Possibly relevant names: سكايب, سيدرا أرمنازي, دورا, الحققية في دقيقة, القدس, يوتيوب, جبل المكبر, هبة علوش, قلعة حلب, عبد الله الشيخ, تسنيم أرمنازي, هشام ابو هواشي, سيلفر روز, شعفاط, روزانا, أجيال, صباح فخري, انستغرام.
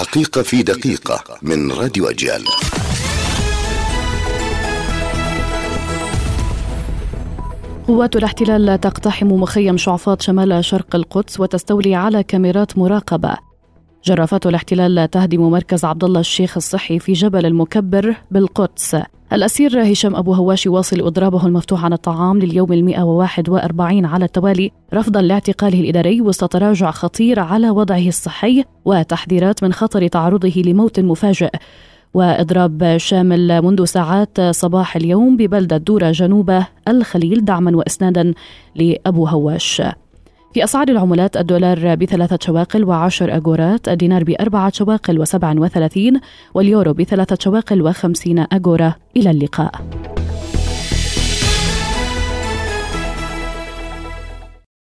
الحقيقة في دقيقة من راديو أجيال. قوات الاحتلال تقتحم مخيم شعفاط شمال شرق القدس وتستولي على كاميرات مراقبة. جرافات الاحتلال تهدم مركز عبد الله الشيخ الصحي في جبل المكبر بالقدس. الأسير هشام ابو هواشي واصل إضرابه المفتوح عن الطعام لليوم 141 على التوالي رفضا لاعتقاله الإداري، وسط تراجع خطير على وضعه الصحي وتحذيرات من خطر تعرضه لموت مفاجئ. وإضراب شامل منذ ساعات صباح اليوم ببلدة دورا جنوب الخليل دعما وإسنادا لأبو هواش. في أسعار العملات: الدولار ب3 شواقل و10 أجورات، الدينار ب4 شواقل و37، واليورو ب3 شواقل و50 أجورة. إلى اللقاء.